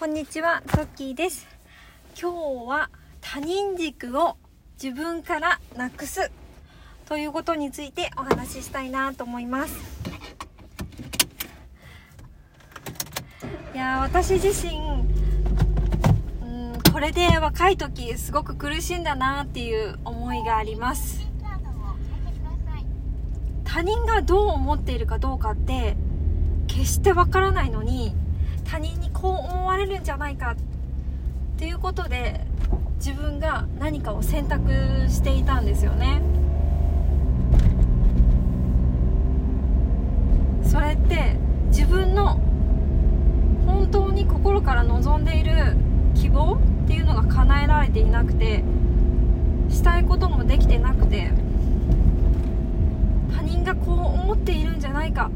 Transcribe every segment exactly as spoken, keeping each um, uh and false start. こんにちは、トッキーです。今日は他人軸を自分からなくすということについてお話ししたいなと思います。いやー、私自身、うん、これで若い時すごく苦しんだなっていう思いがあります。他人がどう思っているかどうかって決してわからないのに、他人にこう思われるんじゃないかっていうことで自分が何かを選択していたんですよね。それって自分の本当に心から望んでいる希望っていうのが叶えられていなくて、したいこともできてなくて、他人がこう思っているんじゃないか、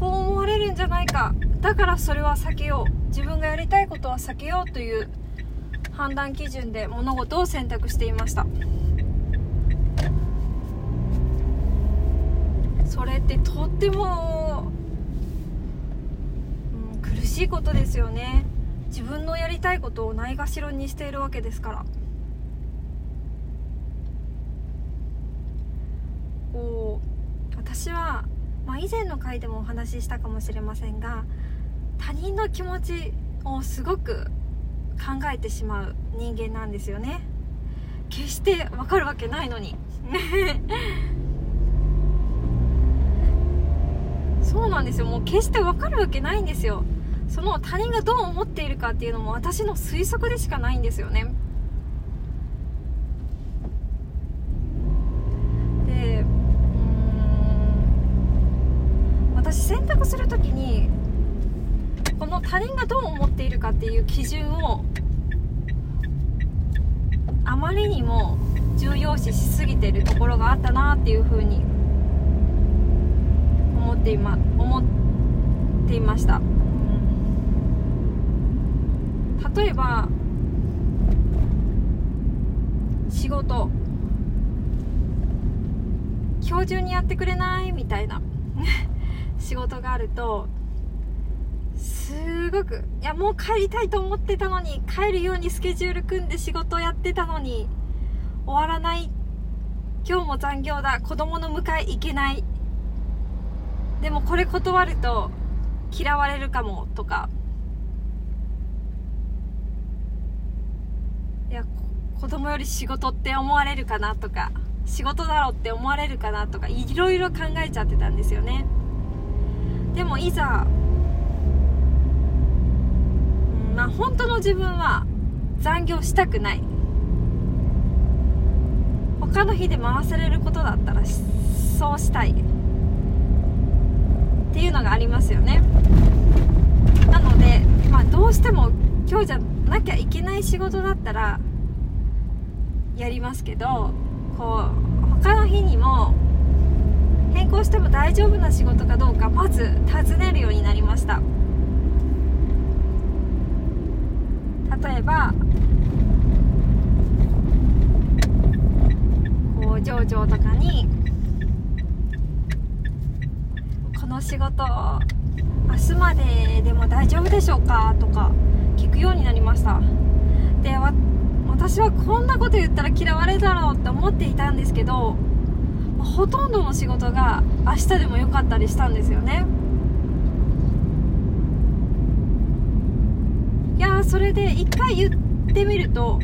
こう思われるんじゃないか、だからそれは避けよう、自分がやりたいことは避けようという判断基準で物事を選択していました。それってとっても、うん、苦しいことですよね。自分のやりたいことをないがしろにしているわけですから、こう私は、まあ、以前の回でもお話ししたかもしれませんが、他人の気持ちをすごく考えてしまう人間なんですよね。決して分かるわけないのにそうなんですよ。もう決して分かるわけないんですよ。その他人がどう思っているかっていうのも私の推測でしかないんですよね。で、うーん、私選択するときにこの他人がどう思っているかっていう基準をあまりにも重要視しすぎているところがあったなっていうふうに思っていま、思っていました。例えば仕事、今日中にやってくれないみたいな仕事があると、すごく、いやもう帰りたいと思ってたのに、帰るようにスケジュール組んで仕事をやってたのに終わらない、今日も残業だ、子供の迎え行けない、でもこれ断ると嫌われるかもとか、いや子供より仕事って思われるかなとか、仕事だろって思われるかなとか、いろいろ考えちゃってたんですよね。でもいざまあ、本当の自分は残業したくない、他の日で回せれることだったらそうしたいっていうのがありますよね。なので、まあ、どうしても今日じゃなきゃいけない仕事だったらやりますけど、こう他の日にも変更しても大丈夫な仕事かどうか、まず尋ねるようになりました。例えばこう上長とかに、この仕事明日まででも大丈夫でしょうかとか聞くようになりました。で、わ私はこんなこと言ったら嫌われるだろうって思っていたんですけど、ほとんどの仕事が明日でもよかったりしたんですよね。いやそれで一回言ってみると、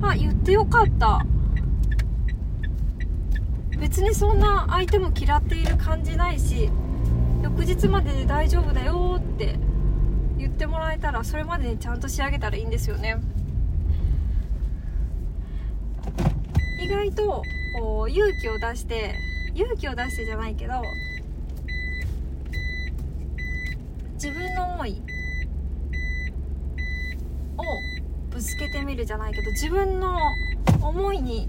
あ、言ってよかった、別にそんな相手も嫌っている感じないし、翌日までで大丈夫だよって言ってもらえたら、それまでにちゃんと仕上げたらいいんですよね。意外とこう勇気を出して勇気を出してじゃないけど、自分の思いをぶつけてみるじゃないけど、自分の思いに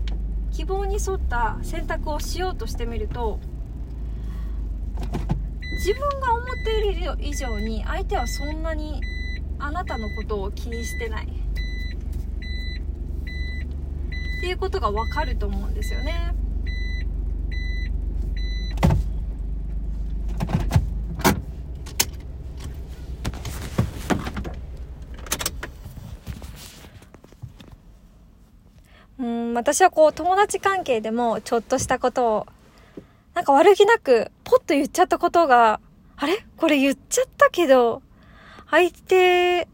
希望に沿った選択をしようとしてみると、自分が思っている以上に相手はそんなにあなたのことを気にしてないっていうことが分かると思うんですよね。ん、私はこう友達関係でもちょっとしたことをなんか悪気なくポッと言っちゃったことが、あれこれ言っちゃったけど相手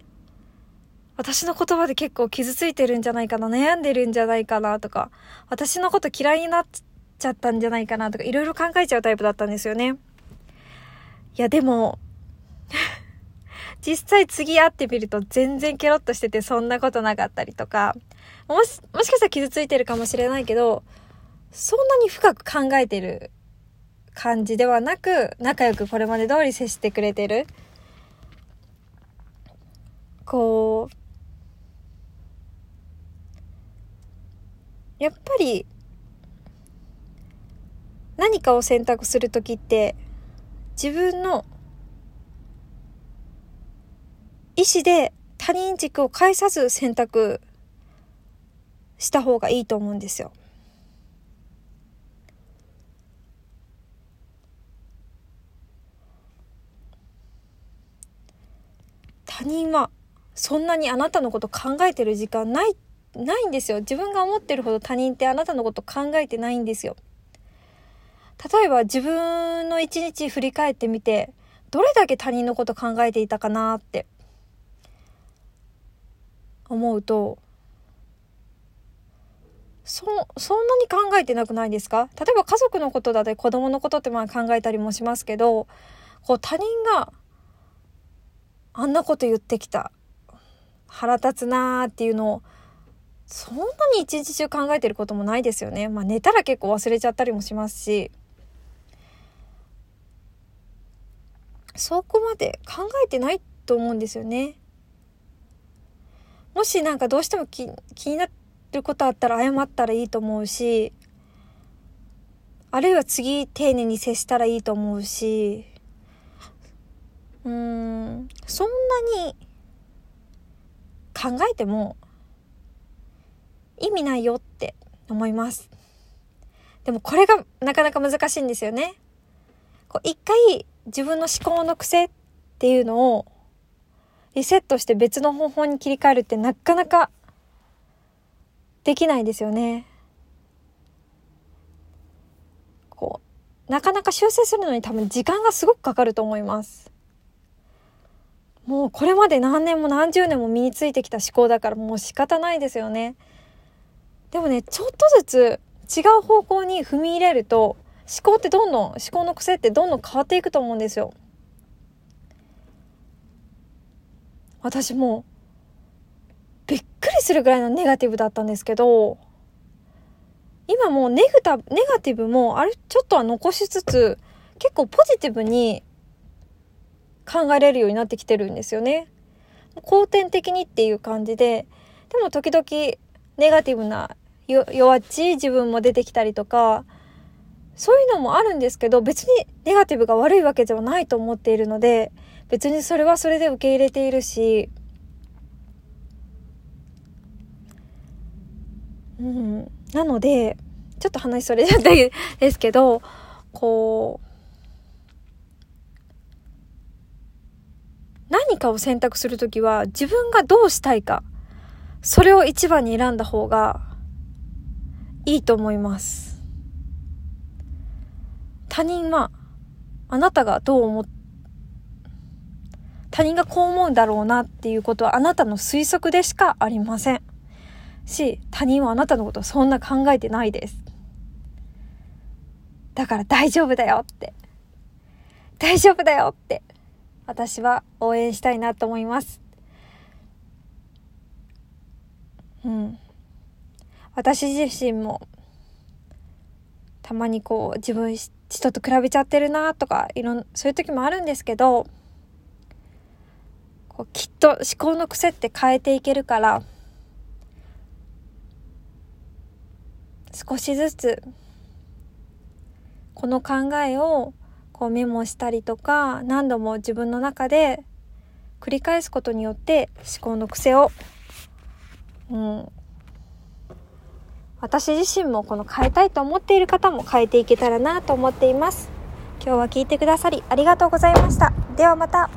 私の言葉で結構傷ついてるんじゃないかな、悩んでるんじゃないかなとか、私のこと嫌いになっちゃったんじゃないかなとか、いろいろ考えちゃうタイプだったんですよね。いやでも実際次会ってみると全然ケロッとしてて、そんなことなかったりとか、もし、もしかしたら傷ついてるかもしれないけど、そんなに深く考えてる感じではなく、仲良くこれまで通り接してくれてる、こうやっぱり何かを選択するときって自分の意思で他人軸を介さず選択した方がいいと思うんですよ。他人はそんなにあなたのこと考えてる時間ない、ないんですよ。自分が思ってるほど他人ってあなたのこと考えてないんですよ。例えば自分の一日振り返ってみて、どれだけ他人のこと考えていたかなって思うと、そ、そんなに考えてなくないですか？例えば家族のことだって子供のことってまあ考えたりもしますけど、こう他人があんなこと言ってきた、腹立つなーっていうのをそんなに一日中考えてることもないですよね。まあ寝たら結構忘れちゃったりもしますし、そこまで考えてないと思うんですよね。もしなんかどうしても気、気になってることあったら謝ったらいいと思うし、あるいは次丁寧に接したらいいと思うし、うーん、そんなに考えても意味ないよって思います。でもこれがなかなか難しいんですよね。こう一回自分の思考の癖っていうのをリセットして別の方法に切り替えるってなかなかできないですよね。こうなかなか修正するのに多分時間がすごくかかると思います。もうこれまで何年も何十年も身についてきた思考だからもう仕方ないですよね。でもね、ちょっとずつ違う方向に踏み入れると思考ってどんどん思考の癖ってどんどん変わっていくと思うんですよ。私もびっくりするぐらいのネガティブだったんですけど、今もうネグタ、ネガティブもあれちょっとは残しつつ結構ポジティブに考えれるようになってきてるんですよね。後天的にっていう感じで、でも時々ネガティブな弱っちい自分も出てきたりとか、そういうのもあるんですけど、別にネガティブが悪いわけではないと思っているので、別にそれはそれで受け入れているし、うん、なのでちょっと話それちゃったですけど、こう何かを選択するときは自分がどうしたいか、それを一番に選んだ方がいいと思います。他人はあなたがどう思っ、他人がこう思うんだろうなっていうことはあなたの推測でしかありませんし、他人はあなたのことをそんな考えてないです。だから大丈夫だよって、大丈夫だよって。私は応援したいなと思います。うん。私自身もたまにこう自分人と比べちゃってるなとか、いろんそういう時もあるんですけど、こうきっと思考の癖って変えていけるから、少しずつこの考えをこうメモしたりとか、何度も自分の中で繰り返すことによって思考の癖を、うん、私自身もこの変えたいと思っている方も変えていけたらなと思っています。今日は聞いてくださりありがとうございました。ではまた。